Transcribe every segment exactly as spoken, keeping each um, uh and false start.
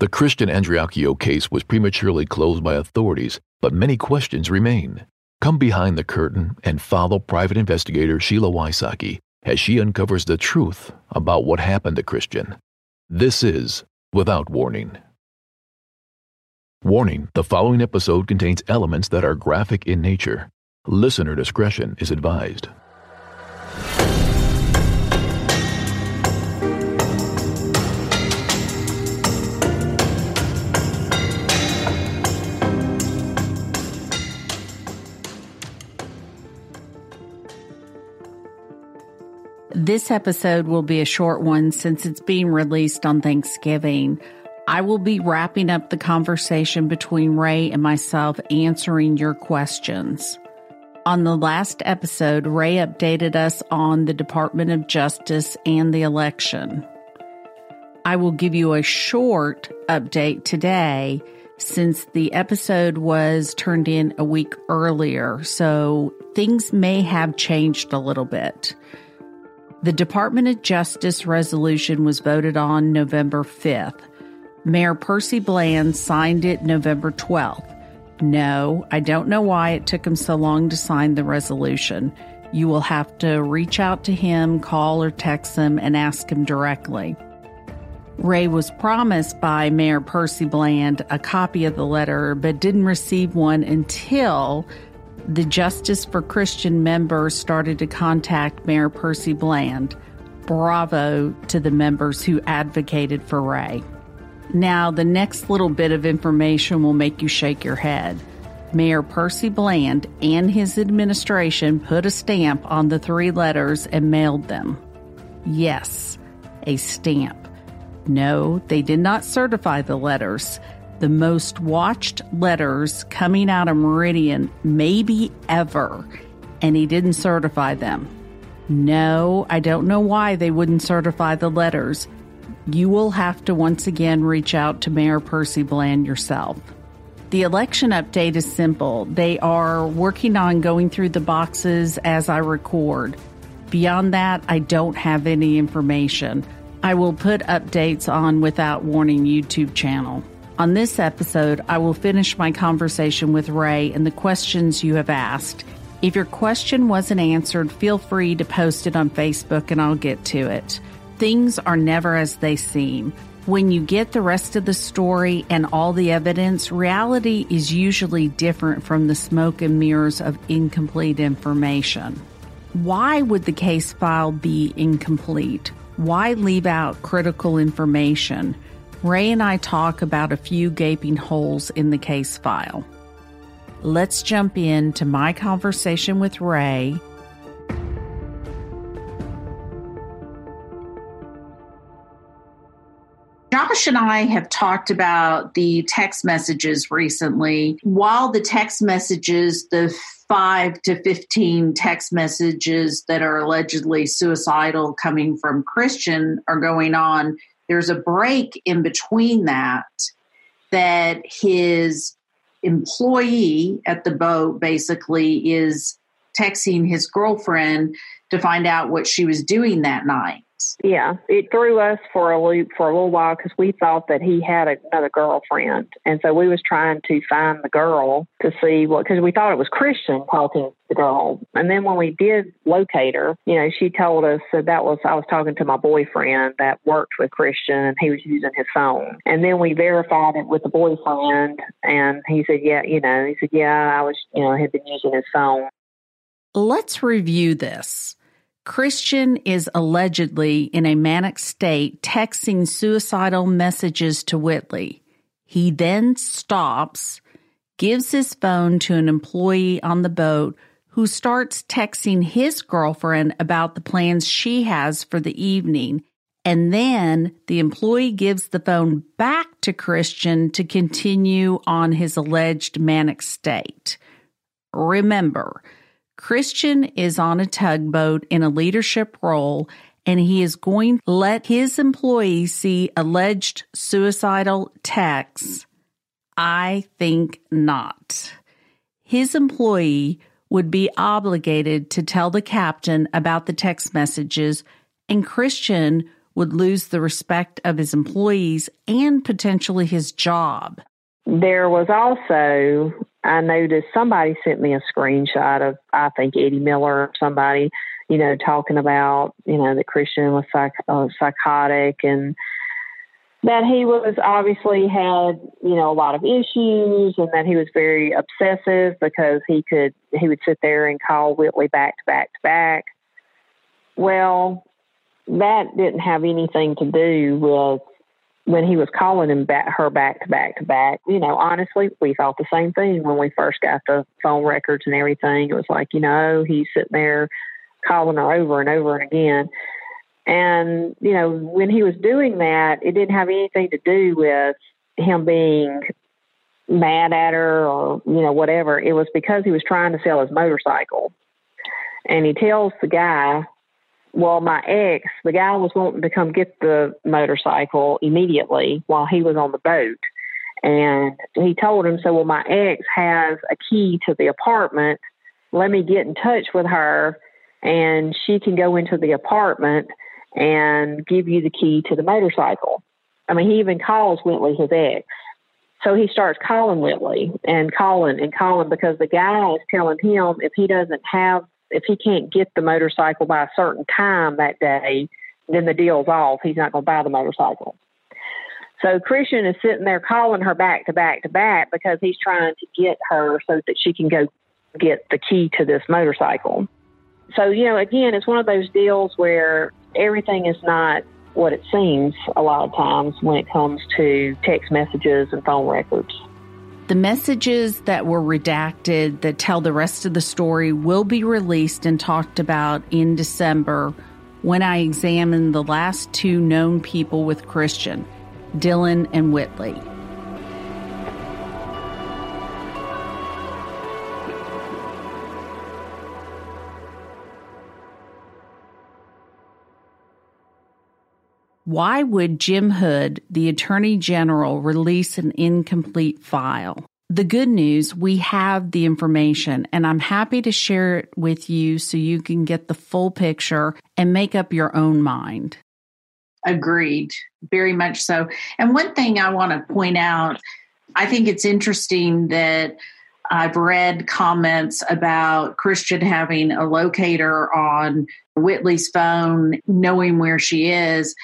The Christian Andreacchio case was prematurely closed by authorities, but many questions remain. Come behind the curtain and follow private investigator Sheila Wysocki as she uncovers the truth about what happened to Christian. This is Without Warning. Warning, the following episode contains elements that are graphic in nature. Listener discretion is advised. This episode will be a short one since it's being released on Thanksgiving. I will be wrapping up the conversation between Ray and myself, answering your questions. On the last episode, Ray updated us on the Department of Justice and the election. I will give you a short update today since the episode was turned in a week earlier, so things may have changed a little bit. The Department of Justice resolution was voted on November fifth. Mayor Percy Bland signed it November twelfth. No, I don't know why it took him so long to sign the resolution. You will have to reach out to him, call or text him, and ask him directly. Ray was promised by Mayor Percy Bland a copy of the letter, but didn't receive one until the Justice for Christian members started to contact Mayor Percy Bland. Bravo to the members who advocated for Ray. Now, the next little bit of information will make you shake your head. Mayor Percy Bland and his administration put a stamp on the three letters and mailed them. Yes, a stamp. No, they did not certify the letters. The most watched letters coming out of Meridian, maybe ever, and he didn't certify them. No, I don't know why they wouldn't certify the letters. You will have to once again reach out to Mayor Percy Bland yourself. The election update is simple. They are working on going through the boxes as I record. Beyond that, I don't have any information. I will put updates on Without Warning YouTube channel. On this episode, I will finish my conversation with Ray and the questions you have asked. If your question wasn't answered, feel free to post it on Facebook and I'll get to it. Things are never as they seem. When you get the rest of the story and all the evidence, reality is usually different from the smoke and mirrors of incomplete information. Why would the case file be incomplete? Why leave out critical information? Ray and I talk about a few gaping holes in the case file. Let's jump into my conversation with Ray. Josh and I have talked about the text messages recently. While the text messages, the five to fifteen text messages that are allegedly suicidal coming from Christian are going on, there's a break in between that, that his employee at the boat basically is texting his girlfriend to find out what she was doing that night. Yeah, it threw us for a loop for a little while because we thought that he had another girlfriend. And so we was trying to find the girl to see what, because we thought it was Christian talking to the girl. And then when we did locate her, you know, she told us that that was, I was talking to my boyfriend that worked with Christian and he was using his phone. And then we verified it with the boyfriend and he said, yeah, you know, he said, yeah, I was, you know, had been using his phone. Let's review this. Christian is allegedly in a manic state texting suicidal messages to Whitley. He then stops, gives his phone to an employee on the boat who starts texting his girlfriend about the plans she has for the evening, and then the employee gives the phone back to Christian to continue on his alleged manic state. Remember, Christian is on a tugboat in a leadership role, and he is going to let his employees see alleged suicidal texts. I think not. His employee would be obligated to tell the captain about the text messages, and Christian would lose the respect of his employees and potentially his job. There was also, I noticed somebody sent me a screenshot of, I think, Eddie Miller or somebody, you know, talking about, you know, that Christian was psych- uh, psychotic and that he was obviously had, you know, a lot of issues and that he was very obsessive because he could, he would sit there and call Whitley back to back to back. Well, that didn't have anything to do with when he was calling him back, her back to back to back. You know, honestly, we thought the same thing when we first got the phone records and everything. It was like, you know, he's sitting there calling her over and over and again. And, you know, when he was doing that, it didn't have anything to do with him being mad at her or, you know, whatever. It was because he was trying to sell his motorcycle. And he tells the guy, well, my ex, the guy was wanting to come get the motorcycle immediately while he was on the boat. And he told him, so, well, my ex has a key to the apartment. Let me get in touch with her and she can go into the apartment and give you the key to the motorcycle. I mean, he even calls Whitley his ex. So he starts calling Whitley and calling and calling because the guy is telling him if he doesn't have, if he can't get the motorcycle by a certain time that day, then the deal's off. He's not going to buy the motorcycle. So Christian is sitting there calling her back to back to back because he's trying to get her so that she can go get the key to this motorcycle. So, you know, again, it's one of those deals where everything is not what it seems a lot of times when it comes to text messages and phone records. The messages that were redacted that tell the rest of the story will be released and talked about in December when I examine the last two known people with Christian, Dylan and Whitley. Why would Jim Hood, the Attorney General, release an incomplete file? The good news, we have the information, and I'm happy to share it with you so you can get the full picture and make up your own mind. Agreed, very much so. And one thing I want to point out, I think it's interesting that I've read comments about Christian having a locator on Whitley's phone, knowing where she is.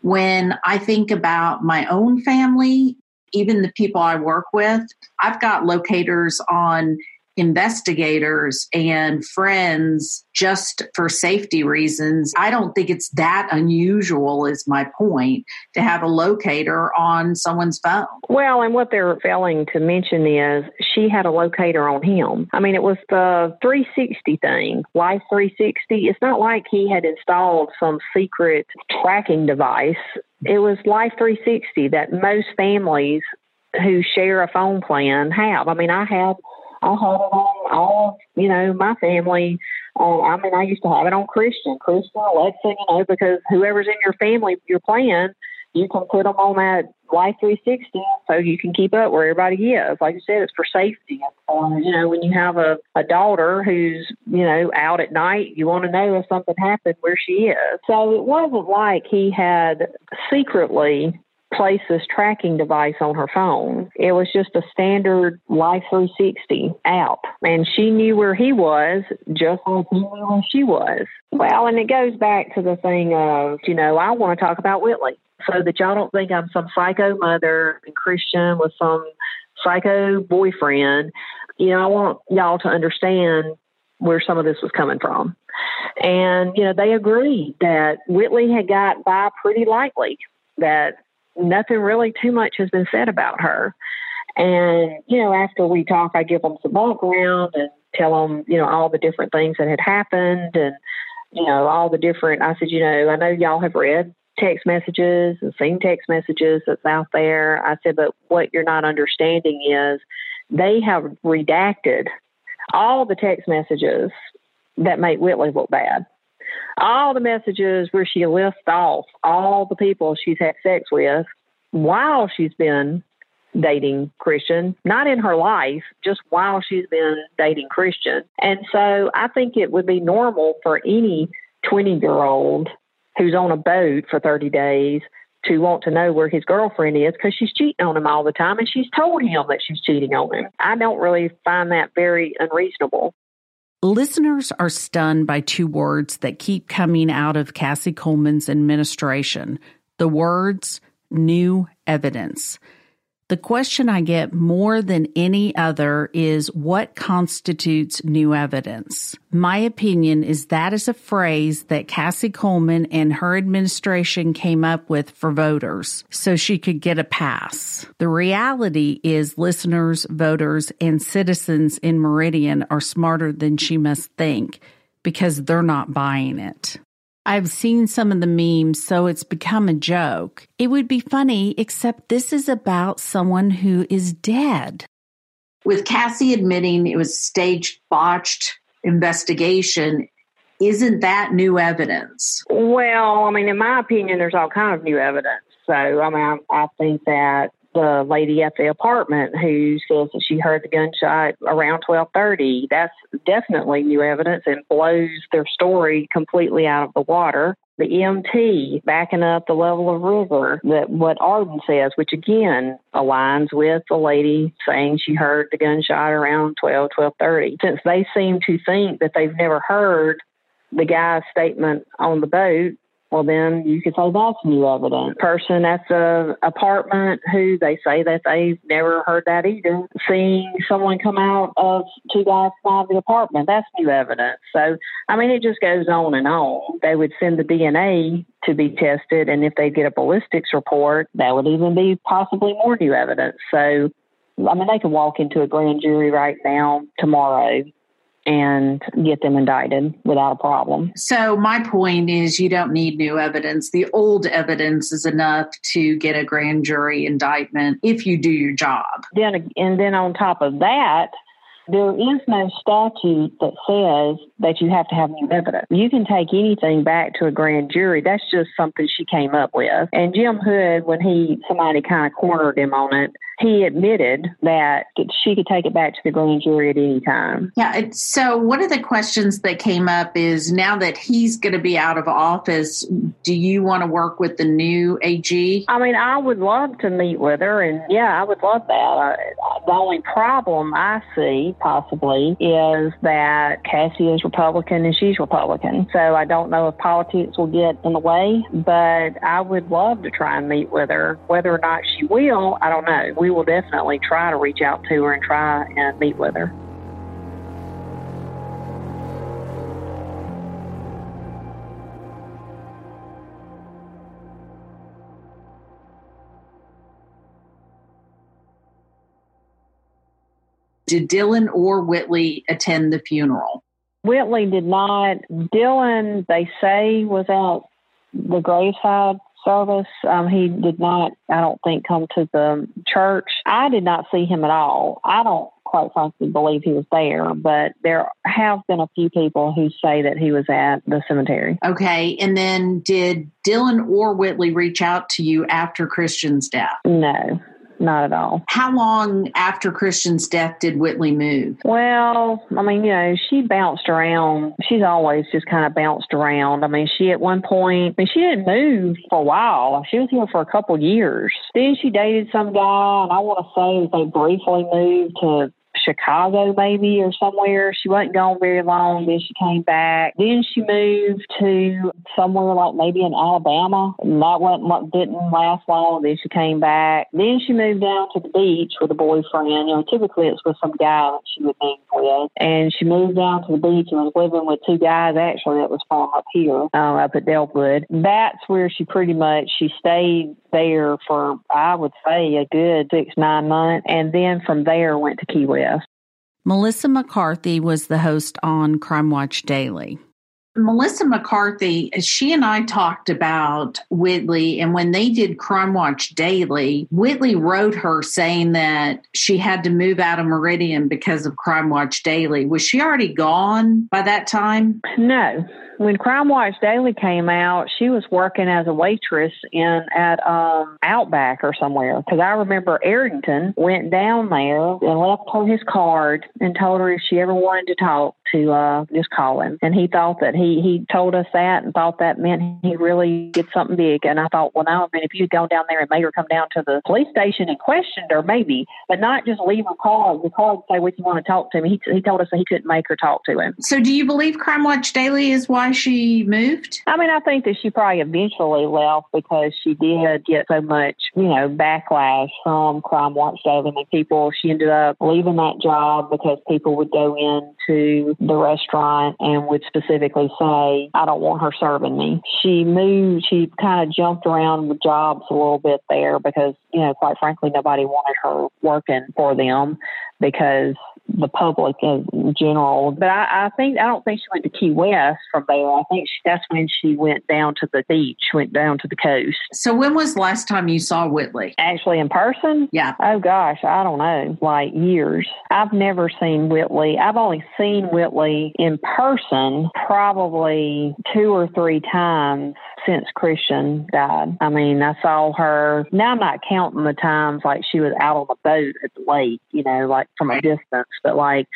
When I think about my own family, even the people I work with, I've got locators on investigators and friends just for safety reasons. I don't think it's that unusual, is my point, to have a locator on someone's phone. Well, and what they're failing to mention is she had a locator on him. I mean, it was the three sixty thing, Life three sixty. It's not like he had installed some secret tracking device. It was Life three sixty that most families who share a phone plan have. I mean, I have I have it on all, you know, my family. Uh, I mean, I used to have it on Christian, Christian, Alexa, you know, because whoever's in your family, your plan, you can put them on that Life three sixty so you can keep up where everybody is. Like you said, it's for safety. Or, you know, when you have a, a daughter who's, you know, out at night, you want to know if something happened where she is. So it wasn't like he had secretly place this tracking device on her phone. It was just a standard Life three sixty app. And she knew where he was, just like he knew where she was. Well, and it goes back to the thing of, you know, I want to talk about Whitley so that y'all don't think I'm some psycho mother and Christian with some psycho boyfriend. You know, I want y'all to understand where some of this was coming from. And, you know, they agreed that Whitley had got by pretty lightly, that nothing really too much has been said about her. And, you know, after we talk, I give them some background and tell them, you know, all the different things that had happened and, you know, all the different, I said, you know, I know y'all have read text messages and seen text messages that's out there. I said, but what you're not understanding is they have redacted all the text messages that make Whitley look bad. All the messages where she lists off all the people she's had sex with while she's been dating Christian, not in her life, just while she's been dating Christian. And so I think it would be normal for any twenty-year-old who's on a boat for thirty days to want to know where his girlfriend is because she's cheating on him all the time and she's told him that she's cheating on him. I don't really find that very unreasonable. Listeners are stunned by two words that keep coming out of Cassie Coleman's administration. The words, new evidence. The question I get more than any other is what constitutes new evidence? My opinion is that is a phrase that Cassie Coleman and her administration came up with for voters so she could get a pass. The reality is listeners, voters, and citizens in Meridian are smarter than she must think because they're not buying it. I've seen some of the memes, so it's become a joke. It would be funny, except this is about someone who is dead. With Cassie admitting it was a staged, botched investigation, isn't that new evidence? Well, I mean, in my opinion, there's all kind of new evidence. So, I mean, I, I think that the lady at the apartment who says that she heard the gunshot around twelve thirty, that's definitely new evidence and blows their story completely out of the water. The E M T backing up the level of river, that what Arden says, which again aligns with the lady saying she heard the gunshot around twelve, twelve thirty. Since they seem to think that they've never heard the guy's statement on the boat, well, then you could say that's new evidence. Person at the apartment who they say that they've never heard that either, seeing someone come out of two guys by the apartment, that's new evidence. So, I mean, it just goes on and on. They would send the D N A to be tested, and if they get a ballistics report, that would even be possibly more new evidence. So, I mean, they could walk into a grand jury right now, tomorrow, and get them indicted without a problem. So my point is you don't need new evidence. The old evidence is enough to get a grand jury indictment if you do your job. Then, and then on top of that, there is no statute that says that you have to have new evidence. You can take anything back to a grand jury. That's just something she came up with. And Jim Hood, when he somebody kind of cornered him on it, he admitted that she could take it back to the grand jury at any time. Yeah. It's, so one of the questions that came up is now that he's going to be out of office, do you want to work with the new A G? I mean, I would love to meet with her. And yeah, I would love that. I, the only problem I see possibly is that Cassie is Republican and she's Republican. So I don't know if politics will get in the way, but I would love to try and meet with her. Whether or not she will, I don't know. We will definitely try to reach out to her and try and meet with her. Did Dylan or Whitley attend the funeral? Whitley did not. Dylan, they say, was out the graveside service. Um, he did not, I don't think, come to the church. I did not see him at all. I don't quite frankly believe he was there, but there have been a few people who say that he was at the cemetery. Okay. And then did Dylan or Whitley reach out to you after Christian's death? No. Not at all. How long after Christian's death did Whitley move? Well, I mean, you know, she bounced around. She's always just kind of bounced around. I mean, she at one point, I mean, she didn't move for a while. She was here for a couple years. Then she dated some guy, and I want to say that they briefly moved to Chicago maybe or somewhere. She wasn't gone very long. Then she came back. Then she moved to somewhere like maybe in Alabama. And that wasn't, didn't last long. Then she came back. Then she moved down to the beach with a boyfriend. You know, typically it's with some guy that she would move with. And she moved down to the beach and was living with two guys actually that was from up here, um, up at Delwood. That's where she pretty much, she stayed there for, I would say, a good six, nine months. And then from there went to Key West. Melissa McCarthy was the host on Crime Watch Daily. Melissa McCarthy, she and I talked about Whitley, and when they did Crime Watch Daily, Whitley wrote her saying that she had to move out of Meridian because of Crime Watch Daily. Was she already gone by that time? No. when Crime Watch Daily came out, she was working as a waitress in at um, Outback or somewhere. Because I remember Arrington went down there and left her his card and told her if she ever wanted to talk to uh, just call him. And he thought that he, he told us that and thought that meant he really did something big. And I thought, well, no, I mean, if you'd gone down there and made her come down to the police station and questioned her, maybe, but not just leave her card. The card and say, "What you want to talk to me?" He, he told us that he couldn't make her talk to him. So do you believe Crime Watch Daily is why she moved? I mean, I think that she probably eventually left because she did get so much, you know, backlash from Crime Watch Daily. And people, she ended up leaving that job because people would go into the restaurant and would specifically say, "I don't want her serving me." She moved, she kind of jumped around with jobs a little bit there because, you know, quite frankly, nobody wanted her working for them because the public in general. But I, I think, I don't think she went to Key West from there. I think she, that's when she went down to the beach, went down to the coast. So when was the last time you saw Whitley? Actually in person? Yeah. Oh gosh, I don't know, like years. I've never seen Whitley. I've only seen Whitley in person probably two or three times since Christian died. I mean, I saw her, now I'm not counting the times like she was out on the boat at the lake, you know, like from a distance, but like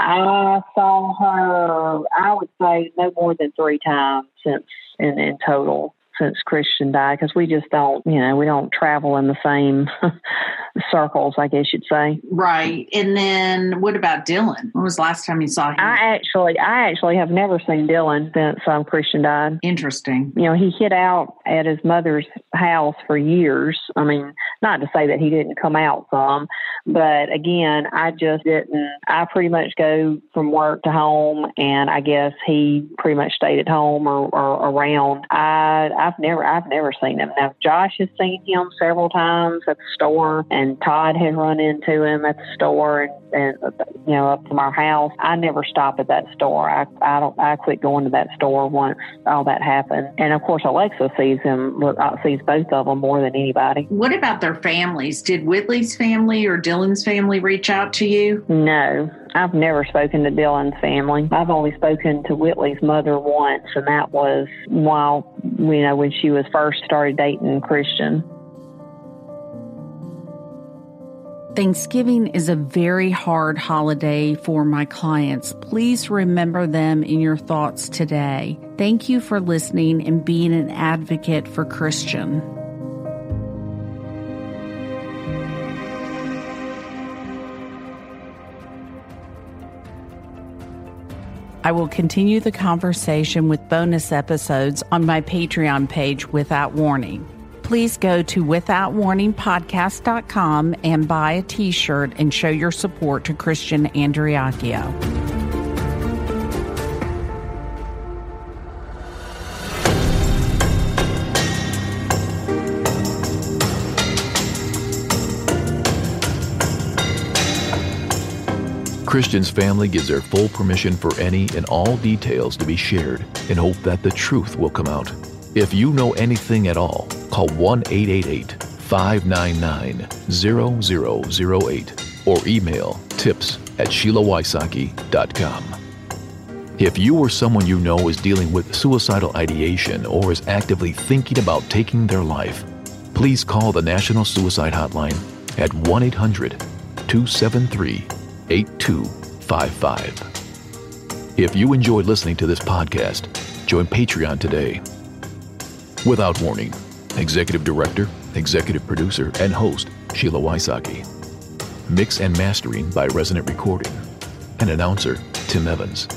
I saw her, I would say no more than three times since in, in total since Christian died, because we just don't, you know, we don't travel in the same circles, I guess you'd say. Right. And then what about Dylan? When was the last time you saw him? I actually, I actually have never seen Dylan since um, Christian died. Interesting. You know, he hid out at his mother's house for years. I mean, not to say that he didn't come out some, but again, I just didn't, I pretty much go from work to home, and I guess he pretty much stayed at home or, or around. I, I've never, I've never seen him. Now, Josh has seen him several times at the store, and Todd had run into him at the store, and, and you know, up from our house. I never stop at that store. I, I don't. I quit going to that store once all that happened. And of course, Alexa sees him, sees both of them more than anybody. What about their families? Did Whitley's family or Dylan's family reach out to you? No. I've never spoken to Dylan's family. I've only spoken to Whitley's mother once, and that was while, you know, when she was first started dating Christian. Thanksgiving is a very hard holiday for my clients. Please remember them in your thoughts today. Thank you for listening and being an advocate for Christian. I will continue the conversation with bonus episodes on my Patreon page, Without Warning. Please go to without warning podcast dot com and buy a t-shirt and show your support to Christian Andreacchio. Christian's family gives their full permission for any and all details to be shared in hope that the truth will come out. If you know anything at all, call one eight eight eight, five nine nine, zero zero zero eight or email tips at sheila wysocki dot com. If you or someone you know is dealing with suicidal ideation or is actively thinking about taking their life, please call the National Suicide Hotline at one eight hundred, two seven three, eight two five five. If you enjoy listening to this podcast, join Patreon today. Without Warning, Executive Director, Executive Producer, and host, Sheila Wysocki. Mix and mastering by Resonant Recording. And announcer, Tim Evans.